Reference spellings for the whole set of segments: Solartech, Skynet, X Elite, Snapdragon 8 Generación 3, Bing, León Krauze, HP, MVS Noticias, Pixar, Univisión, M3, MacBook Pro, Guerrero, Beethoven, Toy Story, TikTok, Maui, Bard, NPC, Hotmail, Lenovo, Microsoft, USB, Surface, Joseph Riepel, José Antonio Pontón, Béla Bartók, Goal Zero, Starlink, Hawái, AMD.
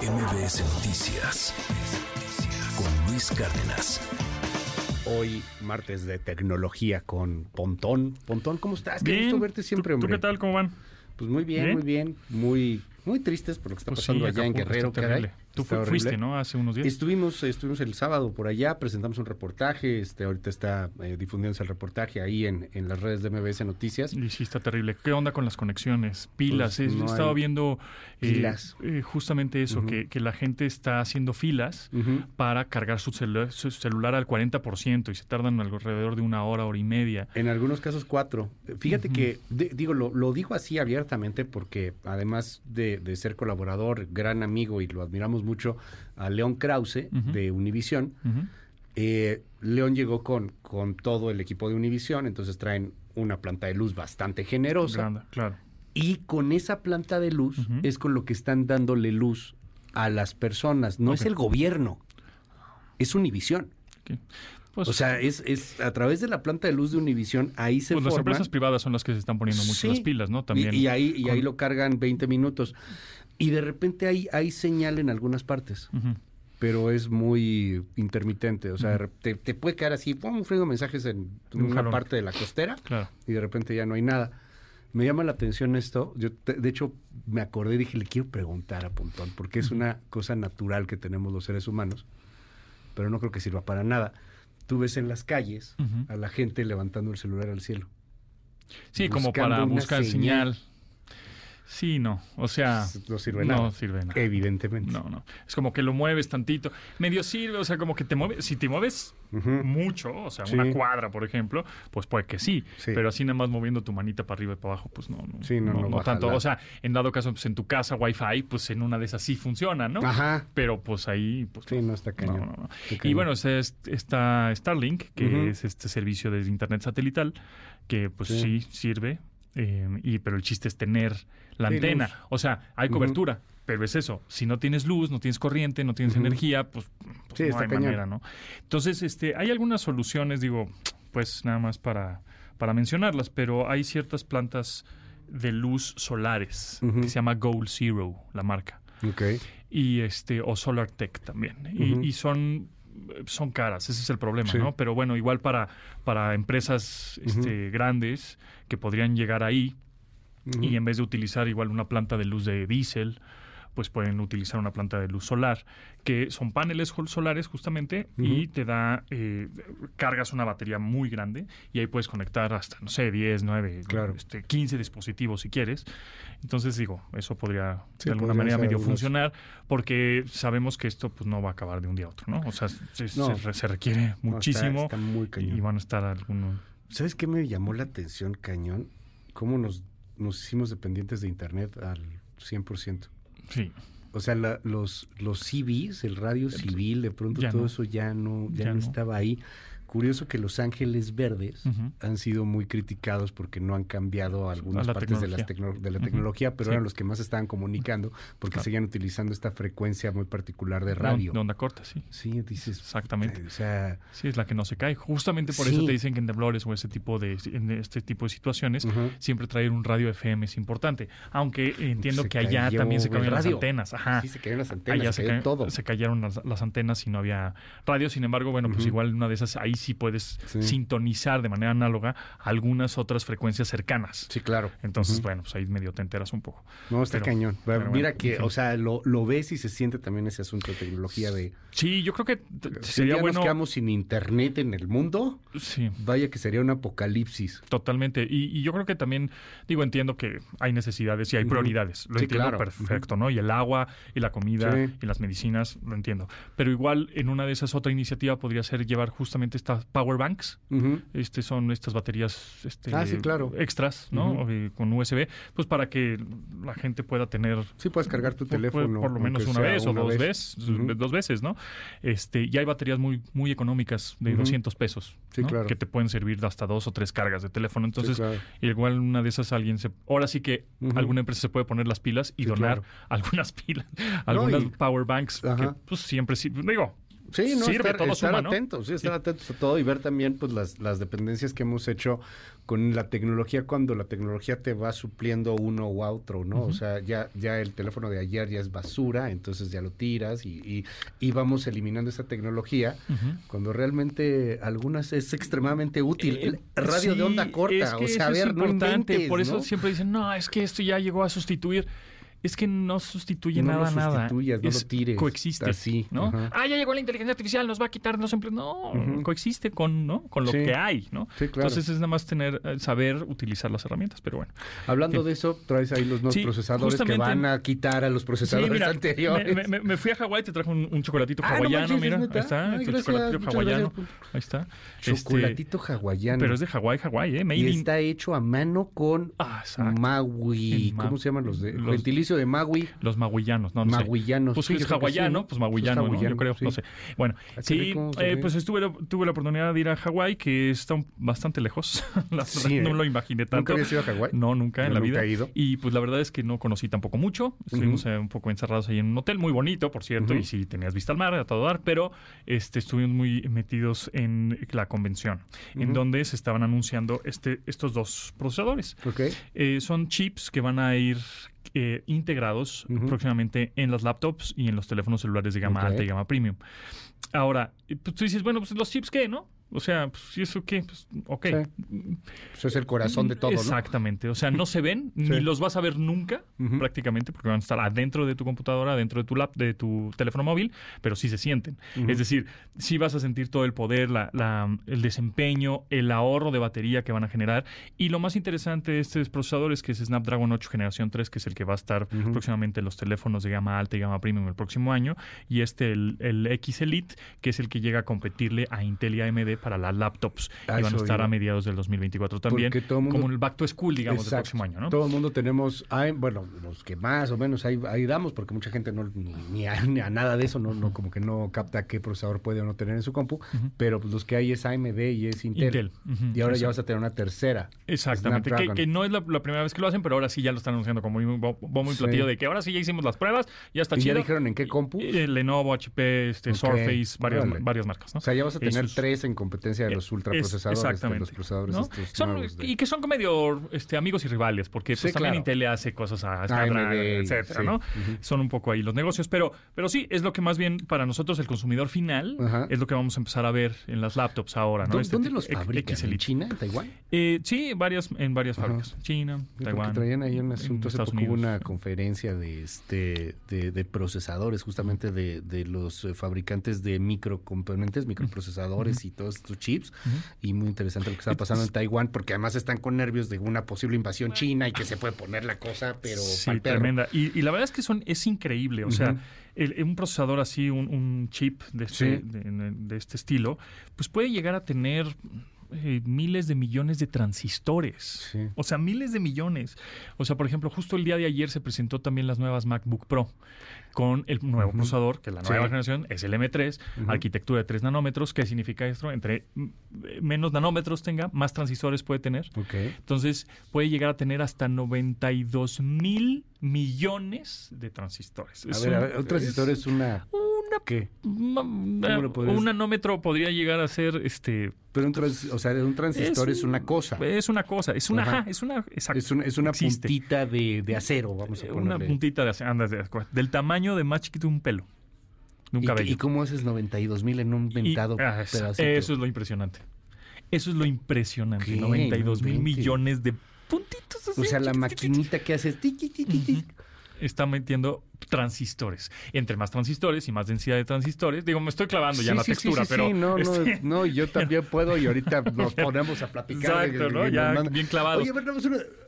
MVS Noticias con Luis Cárdenas. Hoy, martes de tecnología con Pontón. Pontón, ¿cómo estás? Bien. Qué gusto verte siempre, hombre. ¿Tú qué tal? ¿Cómo van? Pues muy bien, ¿eh? Muy bien. Muy tristes por lo que está pasando allá en Guerrero, caray. Tú fuiste, ¿no? Hace unos días. Estuvimos el sábado por allá, presentamos un reportaje, ahorita está difundiéndose el reportaje ahí en las redes de MVS Noticias. Y sí, está terrible. ¿Qué onda con las conexiones? Pilas. Pues no estaba viendo pilas. Justamente eso, que la gente está haciendo filas para cargar su celular al 40% y se tardan alrededor de una hora, hora y media. En algunos casos 4. Fíjate que, lo digo así abiertamente porque además de ser colaborador, gran amigo y lo admiramos mucho a León Krauze de Univisión. León llegó con todo el equipo de Univisión, entonces traen una planta de luz bastante generosa. Grande, claro. Y con esa planta de luz es con lo que están dándole luz a las personas. No es el gobierno, es Univisión. Okay. Pues, o sea, es a través de la planta de luz de Univisión, ahí se forma. Pues las empresas privadas son las que se están poniendo mucho las pilas, ¿no? También. Y ahí lo cargan 20 minutos. Y de repente hay señal en algunas partes, pero es muy intermitente. O sea, te puede quedar así, pon un friego de mensajes en una parte de la costera y de repente ya no hay nada. Me llama la atención esto. Yo, de hecho, me acordé y dije, le quiero preguntar a Pontón, porque es una cosa natural que tenemos los seres humanos, pero no creo que sirva para nada. Tú ves en las calles a la gente levantando el celular al cielo. Sí, como para buscar señal. Sí, no. O sea, no sirve nada. No sirve nada. Evidentemente. No. Es como que lo mueves tantito. Medio sirve, o sea, como que te mueves. Si te mueves mucho, o sea, una cuadra, por ejemplo, pues puede que sí. Pero así nada más moviendo tu manita para arriba y para abajo, pues no. Sí, no tanto. O sea, en dado caso, pues en tu casa, Wi-Fi, pues en una de esas sí funciona, ¿no? Ajá. Pero pues ahí... Pues, sí, no está cañón. No. Y bueno, está Starlink, que es este servicio de internet satelital, que pues sí sirve. Pero el chiste es tener la antena. Luz. O sea, hay cobertura, pero es eso. Si no tienes luz, no tienes corriente, no tienes energía, pues sí, no hay manera, ¿no? Entonces, hay algunas soluciones, digo, pues nada más para mencionarlas, pero hay ciertas plantas de luz solares que se llama Goal Zero, la marca. Okay. Y o Solartech también. Y son caras, ese es el problema, ¿no? Pero bueno, igual para empresas grandes que podrían llegar ahí y en vez de utilizar igual una planta de luz de diésel, pues pueden utilizar una planta de luz solar, que son paneles solares justamente y te da, cargas una batería muy grande y ahí puedes conectar hasta, no sé, 10, 9, 15 dispositivos si quieres. Entonces digo, eso podría de alguna manera medio funcionar porque sabemos que esto pues no va a acabar de un día a otro, ¿no? O sea, se requiere muchísimo y van a estar algunos... ¿Sabes qué me llamó la atención, cañón? Cómo nos hicimos dependientes de internet al 100%. Sí. O sea, los CVs, el radio civil, de pronto ya todo eso ya no estaba ahí. Curioso que los ángeles verdes han sido muy criticados porque no han cambiado algunas partes de la tecnología, pero eran los que más estaban comunicando porque seguían utilizando esta frecuencia muy particular de radio. De onda corta, sí. Sí, dices. Exactamente. O sea, sí, es la que no se cae. Justamente por eso te dicen que en temblores o en este tipo de situaciones siempre traer un radio FM es importante. Aunque entiendo que allá también se cayeron las antenas. Ajá. Sí, se cayeron las antenas. Allá se cayó todo. Se cayeron las antenas y no había radio. Sin embargo, bueno, pues igual una de esas ahí sí puedes sintonizar de manera análoga algunas otras frecuencias cercanas. Sí, claro. Entonces, bueno, pues ahí medio te enteras un poco. No, está cañón. Pero mira o sea, lo ves y se siente también ese asunto de tecnología de... Sí, yo creo que sería bueno... Si nos quedamos sin internet en el mundo, vaya que sería un apocalipsis. Totalmente. Y yo creo que también, digo, entiendo que hay necesidades y hay prioridades. Lo entiendo perfecto, ¿no? Y el agua, y la comida, y las medicinas, lo entiendo. Pero igual, en una de esas, otra iniciativa podría ser llevar justamente esta power banks, son estas baterías extras, ¿no? Con USB, pues para que la gente pueda tener... Sí, puedes cargar tu teléfono. Por lo menos una vez o dos veces, ¿no? Y hay baterías muy, muy económicas de $200, sí, ¿no? Claro. Que te pueden servir hasta 2 o 3 cargas de teléfono. Entonces, igual una de esas alguien se... Ahora sí que alguna empresa se puede poner las pilas y donar algunas pilas, algunas power banks, que pues siempre... Digo... Sí, no, sirve, estar atentos, sí, estar atentos a todo y ver también pues las dependencias que hemos hecho con la tecnología cuando la tecnología te va supliendo uno u otro, ¿no? Uh-huh. O sea, ya el teléfono de ayer ya es basura, entonces ya lo tiras y vamos eliminando esa tecnología cuando realmente algunas es extremadamente útil. Radio de onda corta, es que o sea, a ver, es importante, no inventes, por eso siempre dicen, no, es que esto ya llegó a sustituir. Es que no sustituye nada. No lo tires. Coexiste. Así, ¿no? Uh-huh. Ya llegó la inteligencia artificial, nos va a quitar los empleos. No, coexiste con lo que hay, ¿no? Sí, claro. Entonces es nada más saber utilizar las herramientas, pero bueno. Hablando de eso, traes ahí los nuevos procesadores que van a quitar a los procesadores anteriores. Me fui a Hawái, te trajo un chocolatito hawaiano, no manches, mira. Ahí está, tu chocolatito hawaiano. Ahí está. Chocolatito hawaiano. Pero es de Hawái, ¿eh? Y está hecho a mano con Maui. ¿Cómo se llaman los de...? Gentilicio de Maui. Los maguillanos, no sé. Maguillanos. Pues es hawaiano, sí, pues maguillano, ¿no? Yo creo, sí. No sé. Bueno, sí, pues tuve la oportunidad de ir a Hawái, que está bastante lejos. No lo imaginé tanto. ¿Nunca habías ido a Hawái? No, nunca en la vida. He ido. Y pues la verdad es que no conocí tampoco mucho. Estuvimos un poco encerrados ahí en un hotel muy bonito, por cierto, y sí tenías vista al mar, a todo dar, pero estuvimos muy metidos en la convención, en donde se estaban anunciando estos dos procesadores. Okay. Son chips que van a ir integrados próximamente en las laptops y en los teléfonos celulares de gama alta y gama premium. Ahora, pues tú dices, bueno, pues los chips, ¿qué, no? O sea, pues, ¿y eso qué? Pues, ok. Sí. Eso es el corazón de todo, ¿no? Exactamente. O sea, no se ven, ni los vas a ver nunca, prácticamente, porque van a estar adentro de tu computadora, adentro de tu de tu teléfono móvil, pero sí se sienten. Es decir, sí vas a sentir todo el poder, el desempeño, el ahorro de batería que van a generar. Y lo más interesante de este procesador es que es Snapdragon 8 Generación 3, que es el que va a estar próximamente en los teléfonos de gama alta y gama premium el próximo año. Y el X Elite, que es el que llega a competirle a Intel y AMD para las laptops, y van a estar a mediados del 2024 también, como el back to school, digamos, del próximo año, ¿no? Todo el mundo tenemos, bueno, los que más o menos ahí damos, porque mucha gente no ni a nada de eso, no como que no capta qué procesador puede o no tener en su compu, pero pues los que hay es AMD y es Intel. Y ahora ya vas a tener una tercera. Exactamente, que no es la primera vez que lo hacen, pero ahora sí ya lo están anunciando como bombo y platillo, de que ahora sí ya hicimos las pruebas, ya está chido. ¿Y ya dijeron en qué compu? Lenovo, HP, Surface, varias marcas, ¿no? O sea, ya vas a tener tres en competencia de los ultraprocesadores, exactamente, de los procesadores, ¿no? Y que son como medio amigos y rivales, porque pues, también Intel hace cosas a Snapdragon, etcétera, ¿no? Son un poco ahí los negocios, pero sí, es lo que más bien para nosotros, el consumidor final, es lo que vamos a empezar a ver en las laptops ahora, ¿no? ¿Dónde los fabrican? ¿En China? ¿En Taiwán? Sí, en varias fábricas. China, Taiwán. Porque traían ahí un asunto, hace poco hubo una conferencia de procesadores, justamente de los fabricantes de microcomponentes, microprocesadores y todo, tus chips, y muy interesante lo que está pasando en Taiwán, porque además están con nervios de una posible invasión china y que se puede poner la cosa, pero sí, tremenda. Y la verdad es que es increíble, o sea, un procesador así, un chip de este estilo, pues puede llegar a tener miles de millones de transistores. Sí. O sea, miles de millones. O sea, por ejemplo, justo el día de ayer se presentó también las nuevas MacBook Pro con el nuevo procesador, que es la nueva generación, es el M3, arquitectura de 3 nanómetros. ¿Qué significa esto? Entre menos nanómetros tenga, más transistores puede tener. Okay. Entonces, puede llegar a tener hasta 92,000 millones de transistores. Un transistor es una... ¿Qué? Un nanómetro podría llegar a ser Pero un transistor es una cosa. Es una cosa, es una... exacto. Es una puntita de acero, vamos a ponerle. Una puntita de acero, del tamaño de más chiquito de un pelo. De un cabello. ¿Y cómo haces 92,000 en un inventado pedacito? Eso es lo impresionante. ¿Qué? 92,000 millones de puntitos así. O sea, la maquinita que haces... está metiendo transistores. Entre más transistores y más densidad de transistores. Digo, me estoy clavando ya en la textura, pero... No, yo también puedo, y ahorita nos ponemos a platicar. Exacto, ¿no? Ya bien clavados. Oye,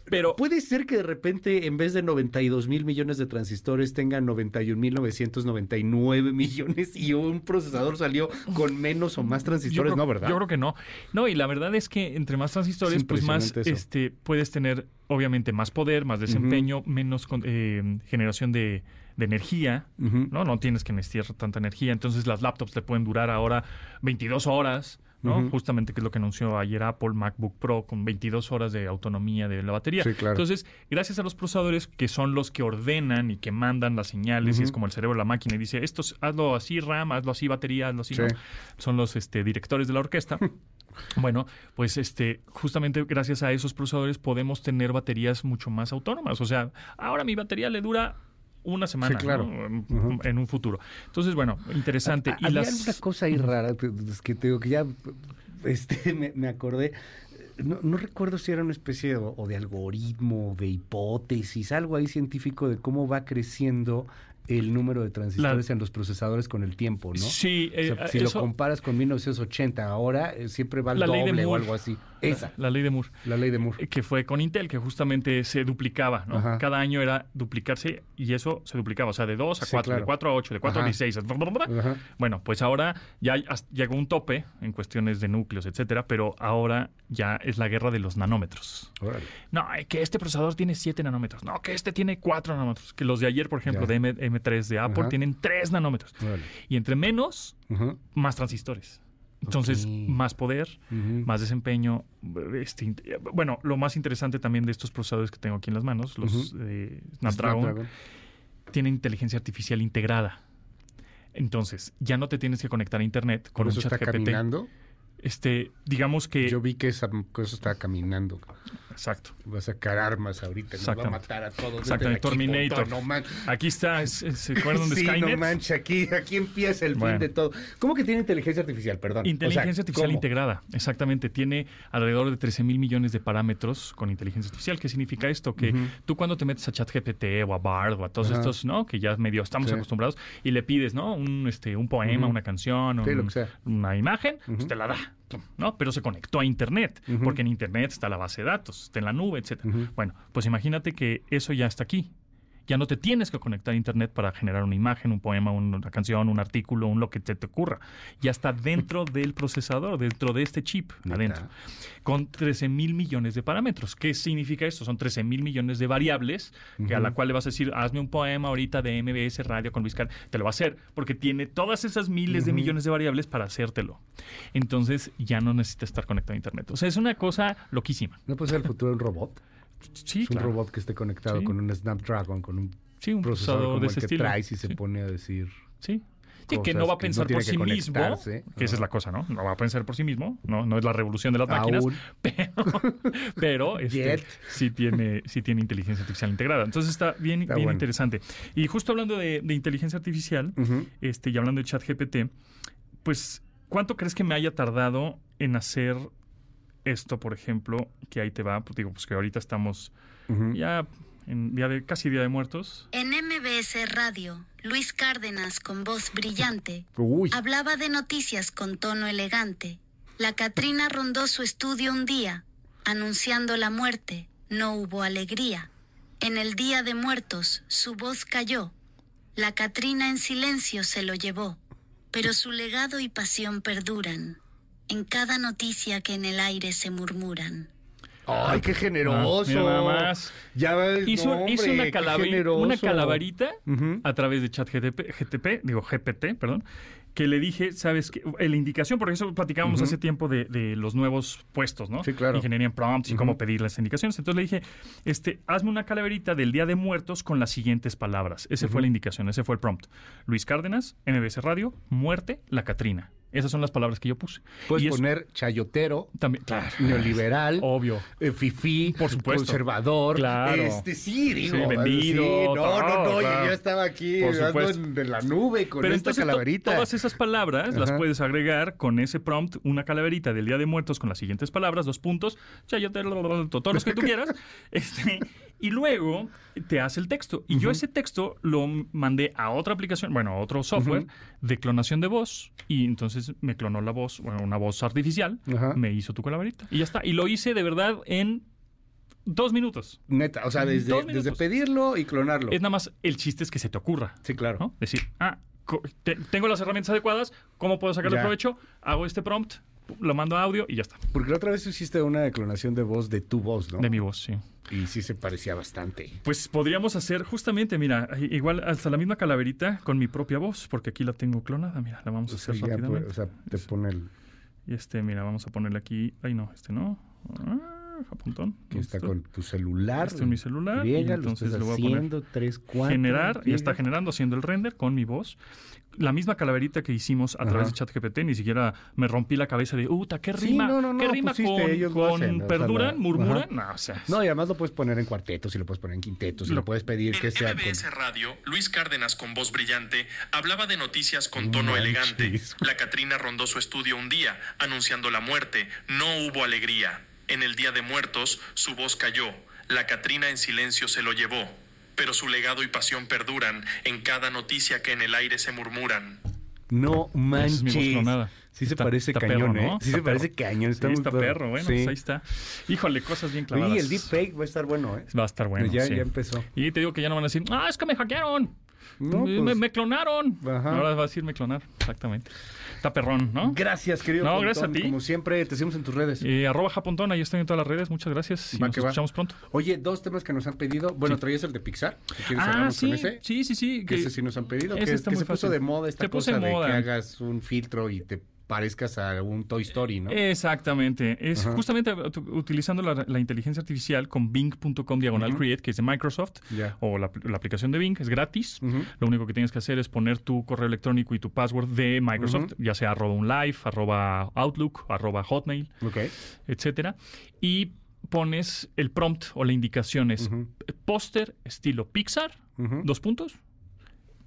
pero puede ser que de repente, en vez de 92,000 millones de transistores, tengan 91,999 millones y un procesador salió con menos o más transistores, ¿no? ¿Verdad? Yo creo que no. No, y la verdad es que entre más transistores, pues más puedes tener, obviamente, más poder, más desempeño, menos generación de de energía, ¿no? No tienes que necesitar tanta energía. Entonces las laptops te pueden durar ahora 22 horas, ¿no? Justamente que es lo que anunció ayer Apple, MacBook Pro, con 22 horas de autonomía de la batería. Sí, claro. Entonces, gracias a los procesadores, que son los que ordenan y que mandan las señales, y es como el cerebro de la máquina, y dice, esto hazlo así RAM, hazlo así batería, hazlo así, ¿no? Son los directores de la orquesta. Bueno, pues justamente gracias a esos procesadores podemos tener baterías mucho más autónomas. O sea, ahora mi batería le dura una semana, sí, claro, ¿no? En un futuro. Entonces, bueno, interesante. Y había alguna cosa ahí rara, es que te digo que ya me acordé. No recuerdo si era una especie de algoritmo, de hipótesis, algo ahí científico de cómo va creciendo el número de transistores en los procesadores con el tiempo, ¿no? Sí. O sea, si eso lo comparas con 1980, ahora siempre va al doble o algo así. Esa. La ley de Moore. La ley de Moore. Que fue con Intel, que justamente se duplicaba, ¿no? Ajá. Cada año era duplicarse y eso se duplicaba. O sea, de 2 a 4, claro, de 4 a 8, de 4 a 16. Ajá. Bueno, pues ahora ya llegó un tope en cuestiones de núcleos, etcétera, pero ahora ya es la guerra de los nanómetros. Órale. No, que este procesador tiene 7 nanómetros. No, que este tiene 4 nanómetros. Que los de ayer, por ejemplo, de M3 de Apple tienen 3 nanómetros. Vale. Y entre menos, más transistores. Entonces, más poder, más desempeño. Bueno, lo más interesante también de estos procesadores que tengo aquí en las manos, los Snapdragon, tienen inteligencia artificial integrada. Entonces, ya no te tienes que conectar a internet con un ChatGPT. ¿Eso está caminando? Digamos que... Yo vi que esa cosa estaba caminando. Exacto. Va a sacar armas ahorita, nos va a matar a todos. Exactamente, Terminator. No aquí está, ¿se acuerdan de Skynet? Sí, no manches, aquí empieza el fin de todo. ¿Cómo que tiene inteligencia artificial, perdón? Inteligencia artificial integrada, exactamente. Tiene alrededor de 13,000 millones de parámetros con inteligencia artificial. ¿Qué significa esto? Que tú cuando te metes a ChatGPT o a Bard o a todos estos, ¿no? Que ya medio estamos acostumbrados, y le pides, ¿no? Un poema, una canción, una imagen, pues te la da. ¿No? Pero se conectó a internet, porque en internet está la base de datos, está en la nube, etc. Bueno, pues imagínate que eso ya está aquí. Ya no te tienes que conectar a internet para generar una imagen, un poema, una canción, un artículo, lo que te ocurra. Ya está dentro del procesador, dentro de este chip, adentro. Con 13,000 millones de parámetros. ¿Qué significa esto? Son 13,000 millones de variables que a la cual le vas a decir, hazme un poema ahorita de MVS Radio con Luis Cárdenas. Te lo va a hacer, porque tiene todas esas miles de millones de variables para hacértelo. Entonces, ya no necesitas estar conectado a internet. O sea, es una cosa loquísima. ¿No puede ser el futuro un robot? Sí, es un robot que esté conectado con un Snapdragon, con un procesador como de ese el que estilo traes y se pone a decir que no va a pensar por sí mismo, que esa es la cosa, ¿no? No va a pensar por sí mismo, no es la revolución de las máquinas, pero sí tiene inteligencia artificial integrada. Entonces está bien interesante. Y justo hablando de inteligencia artificial, y hablando de ChatGPT, pues, ¿cuánto crees que me haya tardado en hacer esto, por ejemplo, que ahí te va, pues que ahorita estamos ya en casi Día de Muertos? En MVS Radio, Luis Cárdenas, con voz brillante, hablaba de noticias con tono elegante. La Catrina rondó su estudio un día, anunciando la muerte, no hubo alegría. En el Día de Muertos, su voz cayó. La Catrina en silencio se lo llevó, pero su legado y pasión perduran en cada noticia que en el aire se murmuran. ¡Ay, qué generoso! Mira nada más. Ya ves, hizo una calaverita a través de ChatGPT, que le dije, ¿sabes qué? La indicación, porque eso platicábamos hace tiempo de los nuevos puestos, ¿no? Sí, claro. Ingeniería en prompts y cómo pedir las indicaciones. Entonces le dije, hazme una calaverita del Día de Muertos con las siguientes palabras. Ese fue la indicación, ese fue el prompt. Luis Cárdenas, MBS Radio, muerte, la Catrina. Esas son las palabras que yo puse. Puedes poner chayotero, también, claro, neoliberal, obvio, fifí, por supuesto, conservador, claro, vendido. Sí, no, claro. Yo estaba aquí en la nube con esta calaverita. Todas esas palabras las puedes agregar con ese prompt, una calaverita del Día de Muertos con las siguientes palabras, 2 puntos, chayotero, todos los que tú quieras, y luego te hace el texto. Y yo ese texto lo mandé a otra aplicación, a otro software de clonación de voz, y entonces me clonó la voz, una voz artificial, me hizo tu calaverita. Y ya está. Y lo hice de verdad en 2 minutos. Neta, o sea, desde pedirlo y clonarlo. Es nada más, el chiste es que se te ocurra. Sí, claro. ¿No? Decir, tengo las herramientas adecuadas, ¿cómo puedo sacarle provecho? Hago este prompt, lo mando a audio y ya está. Porque la otra vez hiciste una clonación de voz de tu voz, ¿no? De mi voz, sí. Y sí se parecía bastante. Pues podríamos hacer, justamente, mira, igual hasta la misma calaverita con mi propia voz, porque aquí la tengo clonada, mira, la vamos a hacer rápidamente. O sea, te pone el... Y mira, vamos a ponerle aquí... Ay, no, no. Apuntón. Que está con tu celular. Este es mi celular. Riega, y entonces lo voy haciendo, a poner 3, 4, generar, riega. Y está generando, haciendo el render con mi voz. La misma calaverita que hicimos a través de ChatGPT, ni siquiera me rompí la cabeza de, ¿qué rima? Sí, ¿qué rima con perduran, murmuran? No, y además lo puedes poner en cuartetos y lo puedes poner en quintetos y lo puedes pedir que sea... En MVS Radio, Luis Cárdenas con voz brillante hablaba de noticias con tono elegante. La Catrina rondó su estudio un día, anunciando la muerte. No hubo alegría. En el Día de Muertos, su voz cayó. La Catrina en silencio se lo llevó. Pero su legado y pasión perduran en cada noticia que en el aire se murmuran. No manches. Sí se parece cañón, ¿eh? Sí se parece cañón. Está perro, bueno, pues ahí está. Híjole, cosas bien clavadas. Y el deepfake va a estar bueno, ¿eh? Va a estar bueno, ya empezó. Y te digo que ya no van a decir, es que me hackearon. No, pues, me clonaron. Ajá. Ahora vas a decirme clonar, exactamente. Está perrón, ¿no? Gracias, querido Pontón. Gracias a ti. Como siempre, te seguimos en tus redes. @Japontón, ahí estoy en todas las redes. Muchas gracias. Nos escuchamos pronto. Oye, 2 temas que nos han pedido. Bueno, traías el de Pixar. Sí. Que ese sí nos han pedido. Que se puso de moda esta cosa de que hagas un filtro y te parezcas a un Toy Story, ¿no? Exactamente. Es justamente utilizando la inteligencia artificial con bing.com/create, que es de Microsoft, o la aplicación de Bing, es gratis. Lo único que tienes que hacer es poner tu correo electrónico y tu password de Microsoft, ya sea @unlive, @Outlook, @Hotmail, etcétera. Y pones el prompt o la indicación es póster estilo Pixar, 2 puntos,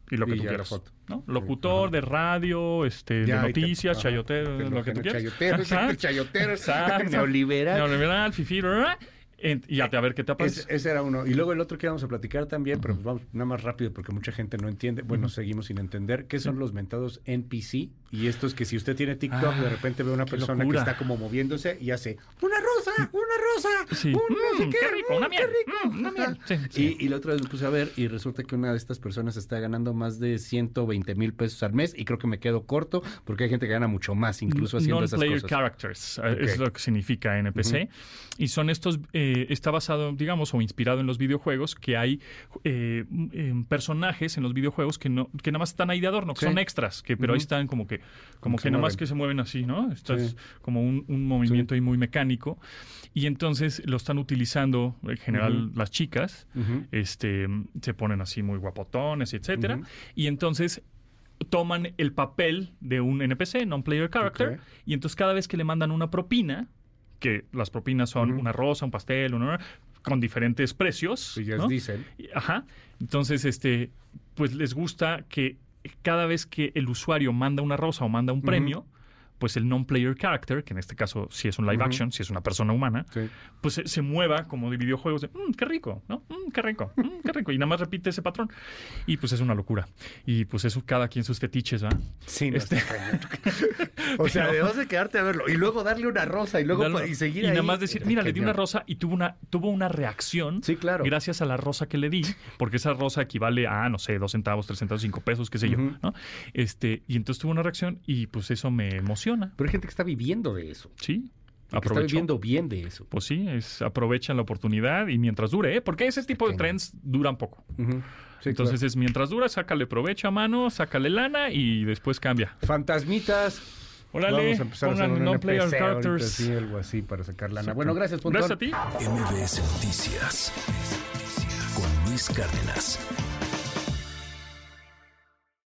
y lo que tú quieras. ¿No? Locutor de radio, noticias, chayotero, lo que tú quieras. Chayotero, neoliberal. Neoliberal, fifi, y a ver qué te aparece. Ese era uno. Y luego el otro que íbamos a platicar también, pero vamos nada más rápido porque mucha gente no entiende. Bueno, seguimos sin entender. ¿Qué son los mentados NPC? Y esto es que si usted tiene TikTok, de repente ve a una persona que está como moviéndose y hace ¡una rosa! Sí. ¡Qué rico! ¡Una miel! Y la otra vez me puse a ver y resulta que una de estas personas está ganando más de 120 mil pesos al mes y creo que me quedo corto porque hay gente que gana mucho más incluso haciendo esas cosas. Non-player characters es lo que significa NPC. Y son estos... está basado, digamos, o inspirado en los videojuegos, que hay personajes en los videojuegos que nada más están ahí de adorno, que son extras, pero ahí están como que nada más que se mueven así, ¿no? Estás como un movimiento ahí muy mecánico. Y entonces lo están utilizando, en general, las chicas, se ponen así muy guapotones, etcétera. Y entonces toman el papel de un NPC, non-player character, y entonces cada vez que le mandan una propina, que las propinas son una rosa, un pastel, con diferentes precios. Ellas dicen. Ajá. Entonces, pues les gusta que cada vez que el usuario manda una rosa o manda un premio, pues el non-player character, que en este caso si es un live action, si es una persona humana, pues se mueva como de videojuegos de ¡qué rico! ¿No? ¡Qué rico! ¡Qué rico! Y nada más repite ese patrón. Y pues es una locura. Y pues eso, cada quien sus fetiches, ¿verdad? Sí, no o sea, debes de quedarte a verlo. Y luego darle una rosa y luego y seguir ahí. Y nada más decir, mira, le di una rosa y tuvo una reacción. Sí, claro. Gracias a la rosa que le di, porque esa rosa equivale a, no sé, 2 centavos, 3 centavos, 5 pesos, qué sé yo, ¿no? Y entonces tuvo una reacción y pues eso me emocionó. Pero hay gente que está viviendo de eso. Sí. Está viviendo bien de eso. Pues sí, aprovechan la oportunidad y mientras dure, porque ese tipo de trends duran poco. Sí, entonces es mientras dura, sácale provecho a mano, sácale lana y después cambia. Fantasmitas. Órale, vamos a empezar a hacer un non-player characters. Sí, algo así para sacar lana. Bueno, gracias, Pontón. Gracias a ti. MVS Noticias con Luis Cárdenas.